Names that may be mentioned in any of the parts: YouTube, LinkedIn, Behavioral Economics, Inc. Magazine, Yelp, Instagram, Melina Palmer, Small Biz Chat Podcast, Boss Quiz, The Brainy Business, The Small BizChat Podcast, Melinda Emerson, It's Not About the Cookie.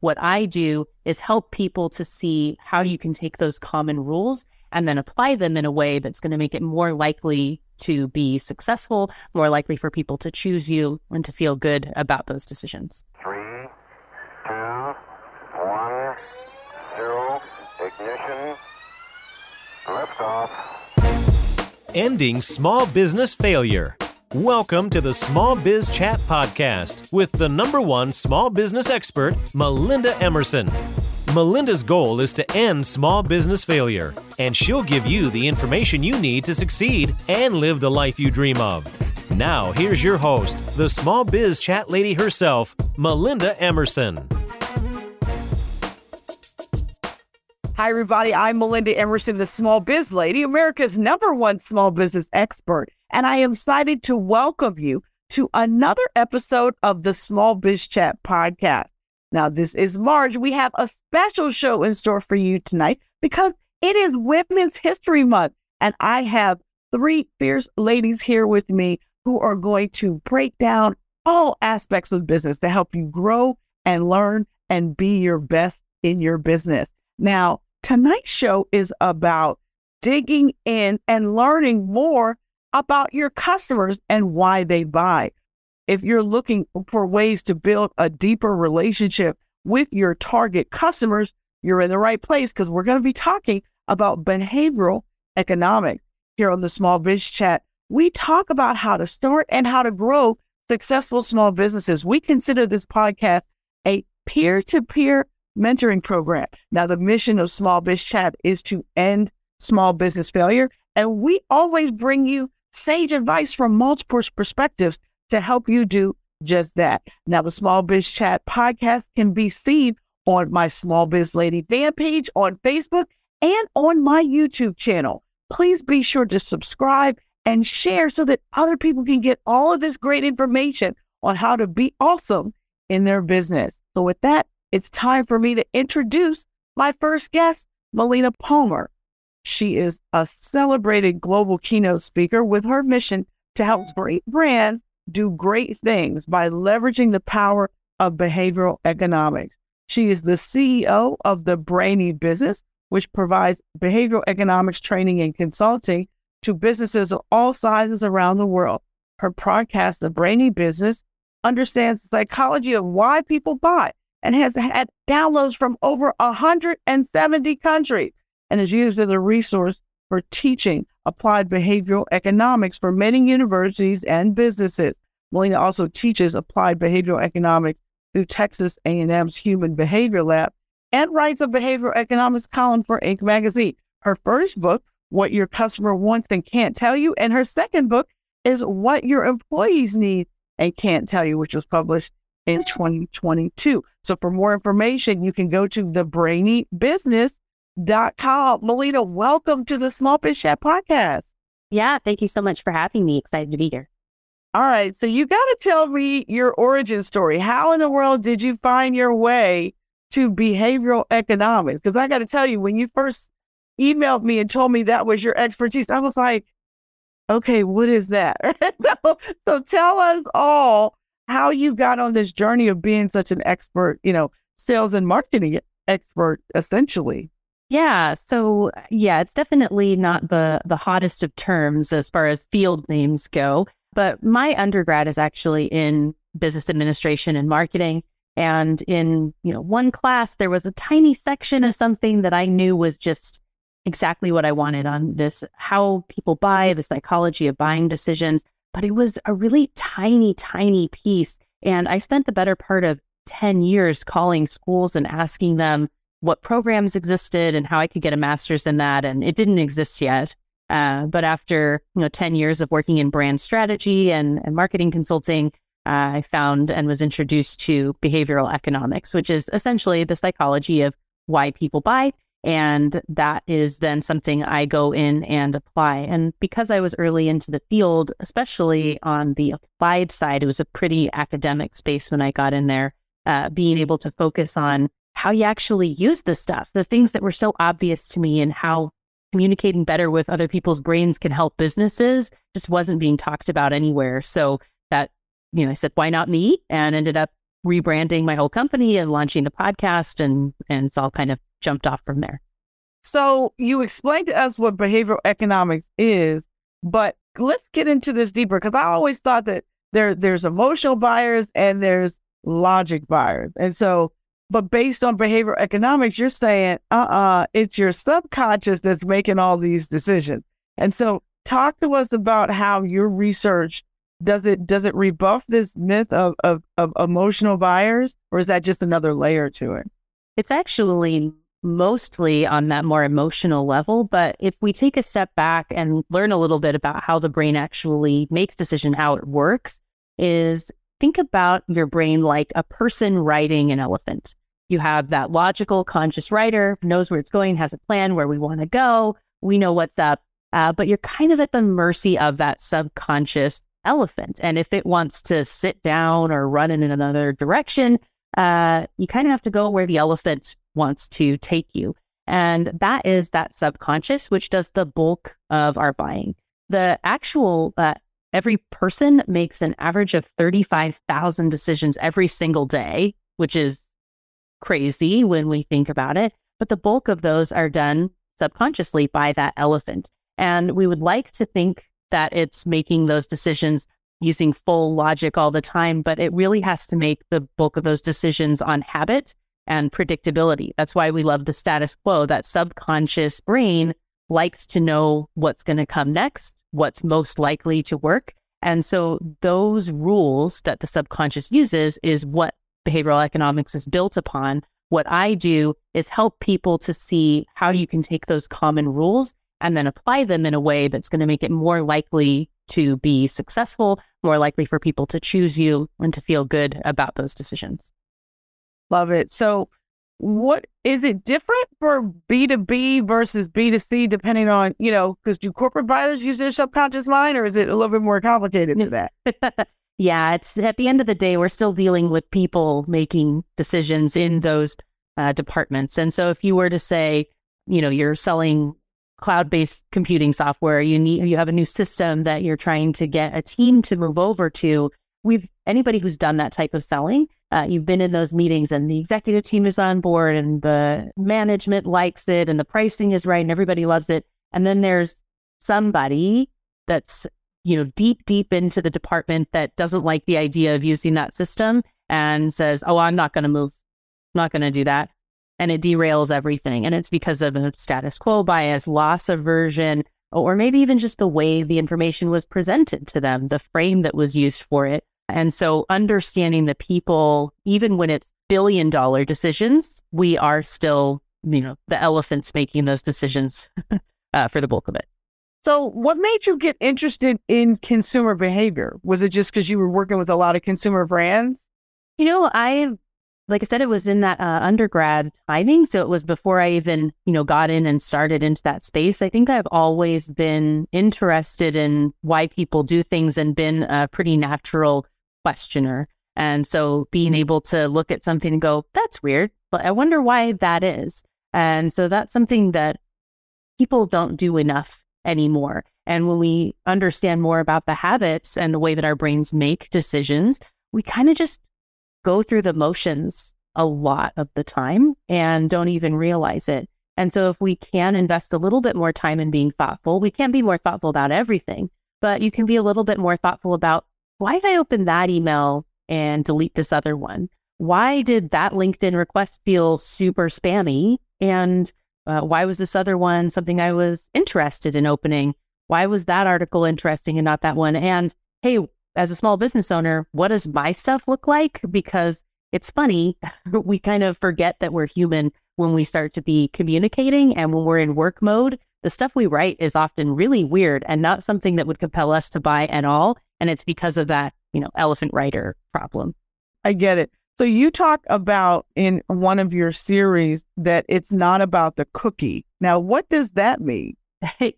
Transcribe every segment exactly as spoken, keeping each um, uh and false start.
What I do is help people to see how you can take those common rules and then apply them in a way that's going to make it more likely to be successful, more likely for people to choose you, and to feel good about those decisions. Three, two, one, zero, ignition, liftoff. Ending small business failure. Welcome to the Small Biz Chat Podcast with the number one small business expert, Melinda Emerson. Melinda's goal is to end small business failure, and she'll give you the information you need to succeed and live the life you dream of. Now, here's your host, the Small Biz Chat lady herself, Melinda Emerson. Hi, everybody. I'm Melinda Emerson, the Small Biz Lady, America's number one small business expert. And I am excited to welcome you to another episode of the Small Biz Chat Podcast. Now, this is March. We have a special show in store for you tonight because it is Women's History Month. And I have three fierce ladies here with me who are going to break down all aspects of business to help you grow and learn and be your best in your business. Now, tonight's show is about digging in and learning more about your customers and why they buy. If you're looking for ways to build a deeper relationship with your target customers, you're in the right place because we're going to be talking about behavioral economics. Here on the Small Biz Chat, we talk about how to start and how to grow successful small businesses. We consider this podcast a peer-to-peer mentoring program. Now, the mission of Small Biz Chat is to end small business failure, and we always bring you sage advice from multiple perspectives to help you do just that. Now, the Small Biz Chat Podcast can be seen on my Small Biz Lady fan page on Facebook and on my YouTube channel. Please be sure to subscribe and share so that other people can get all of this great information on how to be awesome in their business. So with that, it's time for me to introduce my first guest, Melina Palmer. She is a celebrated global keynote speaker with her mission to help great brands do great things by leveraging the power of behavioral economics. She is the C E O of The Brainy Business, which provides behavioral economics training and consulting to businesses of all sizes around the world. Her podcast, The Brainy Business, understands the psychology of why people buy and has had downloads from over one hundred seventy countries and is used as a resource for teaching applied behavioral economics for many universities and businesses. Melina also teaches applied behavioral economics through Texas A and M's Human Behavior Lab and writes a behavioral economics column for Inc. Magazine. Her first book, What Your Customer Wants and Can't Tell You, and her second book is What Your Employees Need and Can't Tell You, which was published in twenty twenty-two. So for more information, you can go to the brainy business dot com. Melina, welcome to the Small Biz Chat Podcast. Yeah, thank you so much for having me. Excited to be here. All right, so you got to tell me your origin story. How in the world did you find your way to behavioral economics? Because I got to tell you, when you first emailed me and told me that was your expertise, I was like, okay, what is that? so, so tell us all how you got on this journey of being such an expert, you know, sales and marketing expert, essentially. Yeah. So yeah, it's definitely not the, the hottest of terms as far as field names go, but my undergrad is actually in business administration and marketing. And in, you know, one class, there was a tiny section of something that I knew was just exactly what I wanted on this, how people buy, the psychology of buying decisions, but it was a really tiny, tiny piece. And I spent the better part of ten years calling schools and asking them what programs existed and how I could get a master's in that. And it didn't exist yet. Uh, but after you know ten years of working in brand strategy and, and marketing consulting, uh, I found and was introduced to behavioral economics, which is essentially the psychology of why people buy. And that is then something I go in and apply. And because I was early into the field, especially on the applied side, it was a pretty academic space when I got in there, uh, being able to focus on how you actually use this stuff, the things that were so obvious to me, and how communicating better with other people's brains can help businesses just wasn't being talked about anywhere. So that, you know, I said, why not me? And ended up rebranding my whole company and launching the podcast, and, and it's all kind of jumped off from there. So you explained to us what behavioral economics is, but let's get into this deeper, because I always thought that there there's emotional buyers and there's logic buyers. And so, but based on behavioral economics, you're saying, uh-uh, it's your subconscious that's making all these decisions. And so talk to us about how your research, does it does it rebuff this myth of, of, of emotional buyers, or is that just another layer to it? It's actually mostly on that more emotional level. But if we take a step back and learn a little bit about how the brain actually makes decision, how it works, is think about your brain like a person riding an elephant. You have that logical, conscious rider, knows where it's going, has a plan where we want to go. We know what's up, uh, but you're kind of at the mercy of that subconscious elephant. And if it wants to sit down or run in another direction, uh, you kind of have to go where the elephant wants to take you. And that is that subconscious, which does the bulk of our buying. The actual, uh, every person makes an average of thirty-five thousand decisions every single day, which is crazy when we think about it. But the bulk of those are done subconsciously by that elephant. And we would like to think that it's making those decisions using full logic all the time, but it really has to make the bulk of those decisions on habit and predictability. That's why we love the status quo. That subconscious brain likes to know what's going to come next, what's most likely to work. And so those rules that the subconscious uses is what behavioral economics is built upon. What I do is help people to see how you can take those common rules and then apply them in a way that's going to make it more likely to be successful, more likely for people to choose you and to feel good about those decisions. Love it. So what is it different for B to B versus B to C, depending on, you know, because do corporate buyers use their subconscious mind, or is it a little bit more complicated than that? Yeah, it's at the end of the day, we're still dealing with people making decisions in those uh, departments. And so if you were to say, you know, you're selling cloud-based computing software, you need, you have a new system that you're trying to get a team to move over to. We've anybody who's done that type of selling, uh, you've been in those meetings and the executive team is on board and the management likes it and the pricing is right and everybody loves it. And then there's somebody that's, you know, deep, deep into the department that doesn't like the idea of using that system and says, oh, I'm not going to move, not going to do that. And it derails everything. And it's because of a status quo bias, loss aversion, or maybe even just the way the information was presented to them, the frame that was used for it. And so understanding the people, even when it's billion dollar decisions, we are still, you know, the elephants making those decisions uh, for the bulk of it. So what made you get interested in consumer behavior? Was it just because you were working with a lot of consumer brands? You know, I Like I said, it was in that uh, undergrad timing. So it was before I even, you know, got in and started into that space. I think I've always been interested in why people do things and been a pretty natural questioner. And so being able to look at something and go, that's weird, but I wonder why that is. And so that's something that people don't do enough anymore. And when we understand more about the habits and the way that our brains make decisions, we kind of just go through the motions a lot of the time and don't even realize it. And so if we can invest a little bit more time in being thoughtful, we can be more thoughtful about everything, but you can be a little bit more thoughtful about, why did I open that email and delete this other one? Why did that LinkedIn request feel super spammy? And uh, why was this other one something I was interested in opening? Why was that article interesting and not that one? And hey, as a small business owner, what does my stuff look like? Because it's funny, we kind of forget that we're human when we start to be communicating, and when we're in work mode, the stuff we write is often really weird and not something that would compel us to buy at all. And it's because of that, you know, elephant rider problem. I get it. So you talk about in one of your series that it's not about the cookie. Now, what does that mean?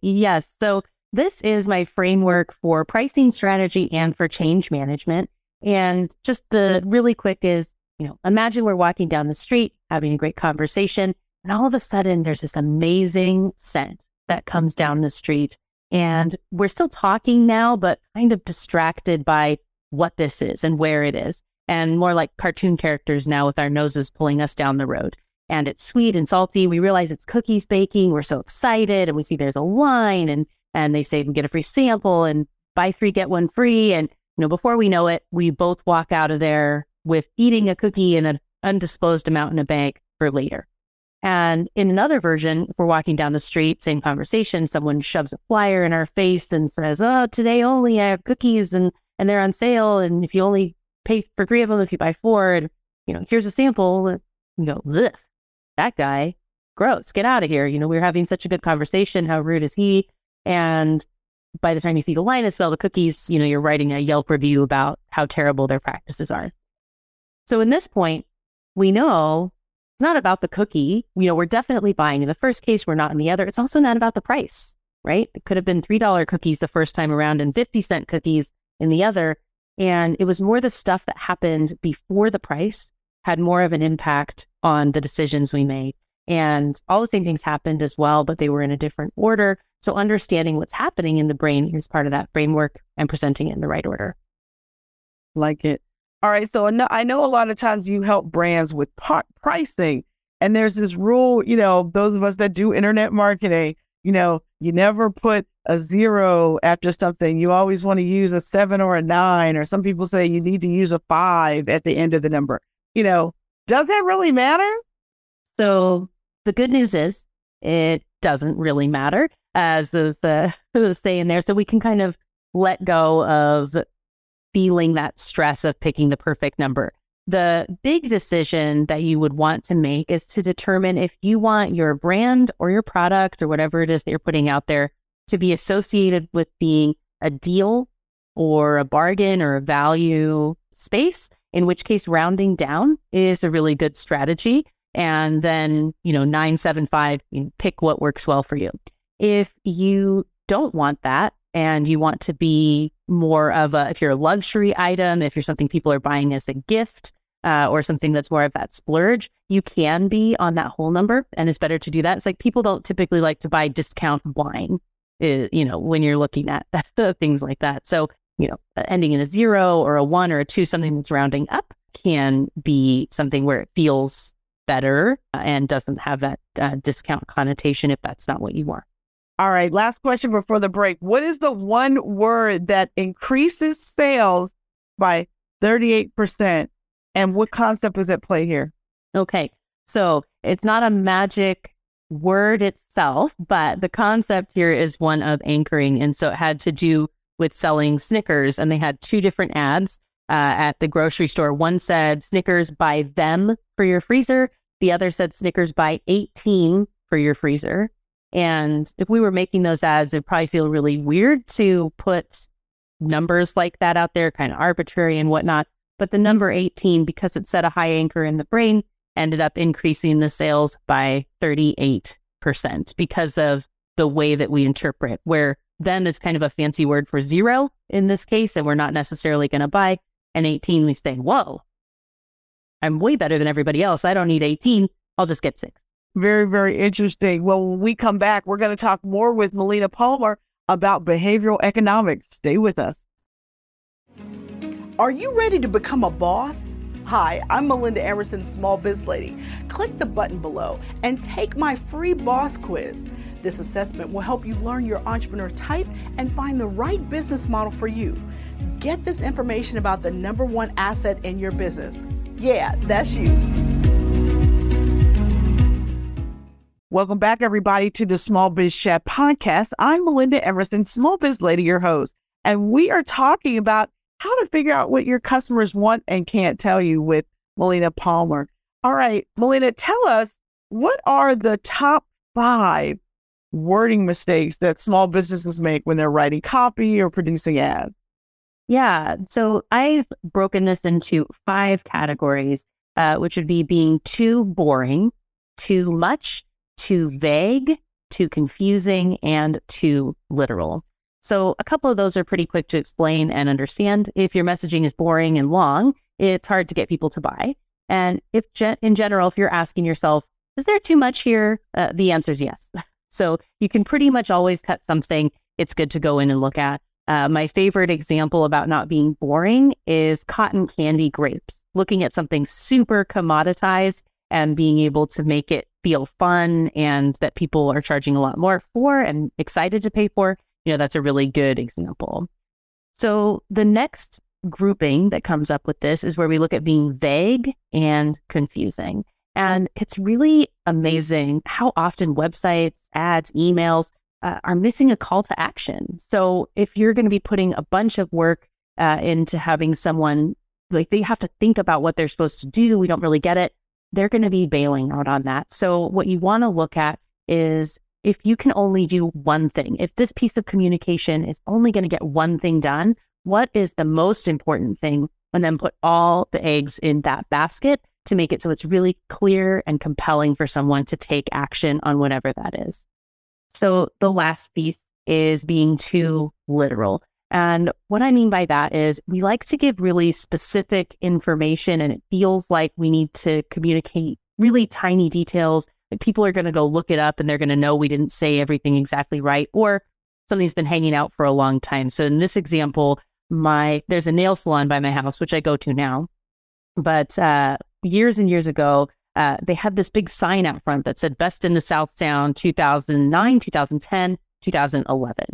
Yes. So this is my framework for pricing strategy and for change management. And just the really quick is, you know, imagine we're walking down the street, having a great conversation, and all of a sudden there's this amazing scent that comes down the street. And we're still talking now, but kind of distracted by what this is and where it is. and more like cartoon characters now with our noses pulling us down the road. And it's sweet and salty. We realize it's cookies baking. We're so excited. And we see there's a line and, and they say you can get a free sample and buy three, get one free. And you know, before we know it, we both walk out of there with eating a cookie and an undisclosed amount in a bank for later. And in another version, if we're walking down the street, same conversation, someone shoves a flyer in our face and says, oh, today only I have cookies and, and they're on sale. And if you only pay for three of them, if you buy four, and, you know, here's a sample. And you go, ugh, that guy, gross, get out of here. You know, we were having such a good conversation. How rude is he? And by the time you see the line and smell the cookies, you know, you're writing a Yelp review about how terrible their practices are. So in this point, we know it's not about the cookie. You know, we're definitely buying in the first case, we're not in the other. It's also not about the price, right? It could have been three dollar cookies the first time around and fifty cent cookies in the other. And it was more the stuff that happened before the price had more of an impact on the decisions we made. And all the same things happened as well, but they were in a different order. So understanding what's happening in the brain is part of that framework and presenting it in the right order. Like it. All right. So I know a lot of times you help brands with par- pricing, and there's this rule, you know, those of us that do internet marketing, you know, you never put a zero after something. You always want to use a seven or a nine, or some people say you need to use a five at the end of the number. You know, does that really matter? So the good news is it doesn't really matter, as is uh, saying there. So we can kind of let go of feeling that stress of picking the perfect number. The big decision that you would want to make is to determine if you want your brand or your product or whatever it is that you're putting out there to be associated with being a deal or a bargain or a value space, in which case rounding down is a really good strategy. And then, you know, nine seven five, you know, pick what works well for you. If you don't want that, and you want to be more of a, if you're a luxury item, if you're something people are buying as a gift uh, or something that's more of that splurge, you can be on that whole number. And it's better to do that. It's like people don't typically like to buy discount wine, uh, you know, when you're looking at things like that. So, you know, ending in a zero or a one or a two, something that's rounding up can be something where it feels better and doesn't have that uh, discount connotation if that's not what you want. All right, last question before the break. What is the one word that increases sales by thirty-eight percent? And what concept is at play here? Okay, so it's not a magic word itself, but the concept here is one of anchoring. And so it had to do with selling Snickers. And they had two different ads uh, at the grocery store. One said, Snickers, buy them for your freezer. The other said, Snickers, buy eighteen for your freezer. And if we were making those ads, it'd probably feel really weird to put numbers like that out there, kind of arbitrary and whatnot. But the number eighteen, because it set a high anchor in the brain, ended up increasing the sales by thirty-eight percent because of the way that we interpret, where them is kind of a fancy word for zero in this case, and we're not necessarily going to buy. And eighteen, we say, whoa, I'm way better than everybody else. I don't need eighteen. I'll just get six. Very, very interesting. Well, when we come back, we're going to talk more with Melina Palmer about behavioral economics. Stay with us. Are you ready to become a boss? Hi, I'm Melinda Emerson, Small Biz Lady. Click the button below and take my free boss quiz. This assessment will help you learn your entrepreneur type and find the right business model for you. Get this information about the number one asset in your business. Yeah, that's you. Welcome back, everybody, to the Small Biz Chat Podcast. I'm Melinda Emerson, Small Biz Lady, your host, and we are talking about how to figure out what your customers want and can't tell you with Melina Palmer. All right, Melina, tell us, what are the top five wording mistakes that small businesses make when they're writing copy or producing ads? Yeah, so I've broken this into five categories, uh, which would be being too boring, too much, too vague, too confusing, and too literal. So a couple of those are pretty quick to explain and understand. If your messaging is boring and long, it's hard to get people to buy. And if ge- in general, if you're asking yourself, is there too much here? Uh, the answer is yes. So you can pretty much always cut something. It's good to go in and look at. Uh, my favorite example about not being boring is cotton candy grapes, looking at something super commoditized and being able to make it feel fun and that people are charging a lot more for and excited to pay for. You know, that's a really good example. So the next grouping that comes up with this is where we look at being vague and confusing. And it's really amazing how often websites, ads, emails uh, are missing a call to action. So if you're going to be putting a bunch of work uh, into having someone, like they have to think about what they're supposed to do, we don't really get it, they're going to be bailing out on that. So what you want to look at is if you can only do one thing, if this piece of communication is only going to get one thing done, what is the most important thing? And then put all the eggs in that basket to make it so it's really clear and compelling for someone to take action on whatever that is. So the last piece is being too literal. And what I mean by that is we like to give really specific information and it feels like we need to communicate really tiny details. Like people are going to go look it up and they're going to know we didn't say everything exactly right, or something's been hanging out for a long time. So in this example, my there's a nail salon by my house, which I go to now. But uh, years and years ago, uh, they had this big sign out front that said Best in the South Sound two thousand nine, two thousand ten, two thousand eleven.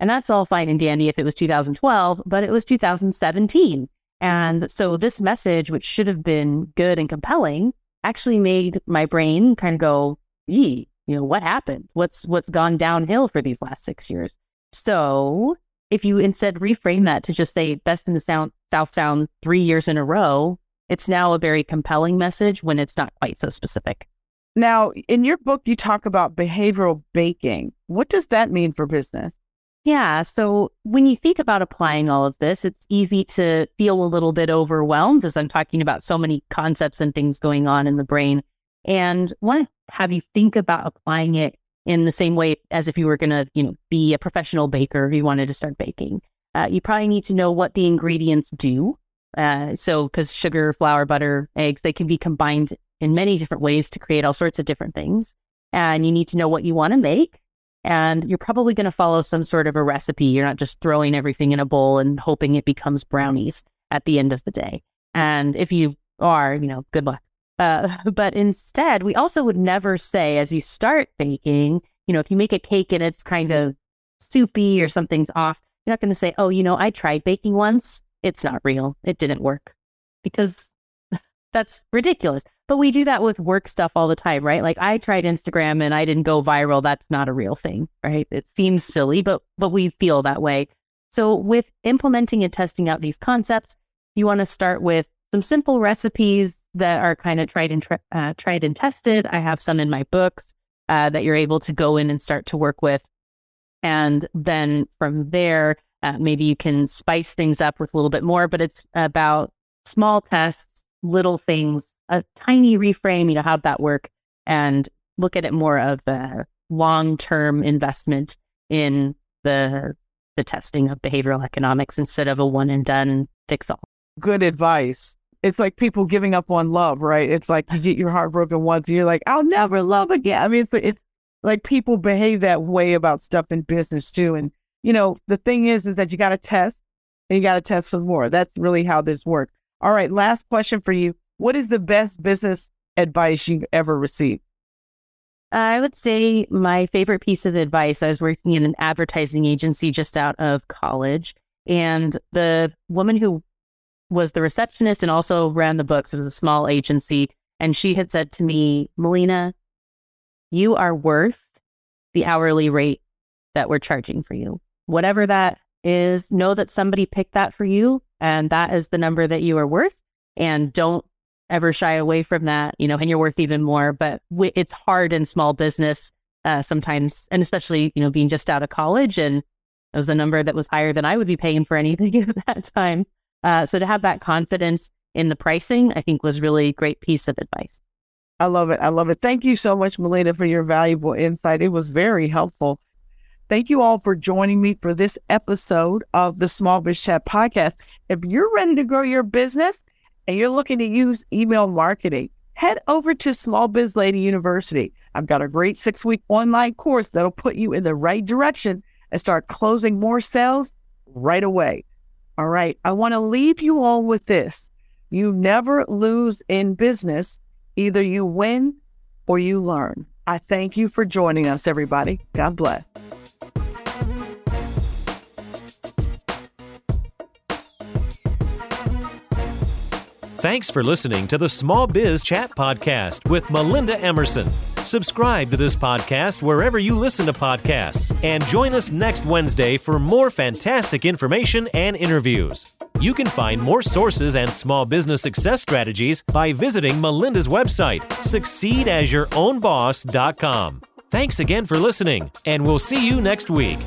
And that's all fine and dandy if it was two thousand twelve, but it was two thousand seventeen. And so this message, which should have been good and compelling, actually made my brain kind of go, "Ee, you know, what happened? What's what's gone downhill for these last six years?" So if you instead reframe that to just say Best in the Sound, South Sound three years in a row, it's now a very compelling message when it's not quite so specific. Now, in your book, you talk about behavioral baking. What does that mean for business? Yeah. So when you think about applying all of this, it's easy to feel a little bit overwhelmed as I'm talking about so many concepts and things going on in the brain. And want to have you think about applying it in the same way as if you were going to, you know, be a professional baker, if you wanted to start baking. Uh, you probably need to know what the ingredients do. Uh, so because sugar, flour, butter, eggs, they can be combined in many different ways to create all sorts of different things. And you need to know what you want to make. And you're probably going to follow some sort of a recipe. You're not just throwing everything in a bowl and hoping it becomes brownies at the end of the day. And if you are, you know, good luck. Uh, but instead, we also would never say as you start baking, you know, if you make a cake and it's kind of soupy or something's off, you're not going to say, oh, you know, I tried baking once. It's not real. It didn't work, because that's ridiculous. But we do that with work stuff all the time, right? Like I tried Instagram and I didn't go viral. That's not a real thing, right? It seems silly, but but we feel that way. So with implementing and testing out these concepts, you want to start with some simple recipes that are kind of tried and tri- uh, tried and tested. I have some in my books uh, that you're able to go in and start to work with. And then from there, uh, maybe you can spice things up with a little bit more, but it's about small tests, little things, a tiny reframe, you know, how'd that work? And look at it more of a long-term investment in the the testing of behavioral economics instead of a one and done fix all. Good advice. It's like people giving up on love, right? It's like you get your heart broken once and you're like, I'll never love again. I mean, it's, it's like people behave that way about stuff in business too. And, you know, the thing is, is that you got to test and you got to test some more. That's really how this works. All right. Last question for you. What is the best business advice you've ever received? I would say my favorite piece of advice, I was working in an advertising agency just out of college, and the woman who was the receptionist and also ran the books, it was a small agency, and she had said to me, Melina, you are worth the hourly rate that we're charging for you. Whatever that is, know that somebody picked that for you, and that is the number that you are worth, and don't ever shy away from that, you know, and you're worth even more. But w- it's hard in small business uh, sometimes, and especially, you know, being just out of college, and it was a number that was higher than I would be paying for anything at that time. Uh, so to have that confidence in the pricing, I think was really a great piece of advice. I love it. I love it. Thank you so much, Melina, for your valuable insight. It was very helpful. Thank you all for joining me for this episode of the Small Biz Chat podcast. If you're ready to grow your business, and you're looking to use email marketing, head over to Small Biz Lady University. I've got a great six-week online course that'll put you in the right direction and start closing more sales right away. All right. I want to leave you all with this. You never lose in business. Either you win or you learn. I thank you for joining us, everybody. God bless. Thanks for listening to the Small Biz Chat Podcast with Melinda Emerson. Subscribe to this podcast wherever you listen to podcasts, and join us next Wednesday for more fantastic information and interviews. You can find more sources and small business success strategies by visiting Melinda's website, succeed as your own boss dot com. Thanks again for listening, and we'll see you next week.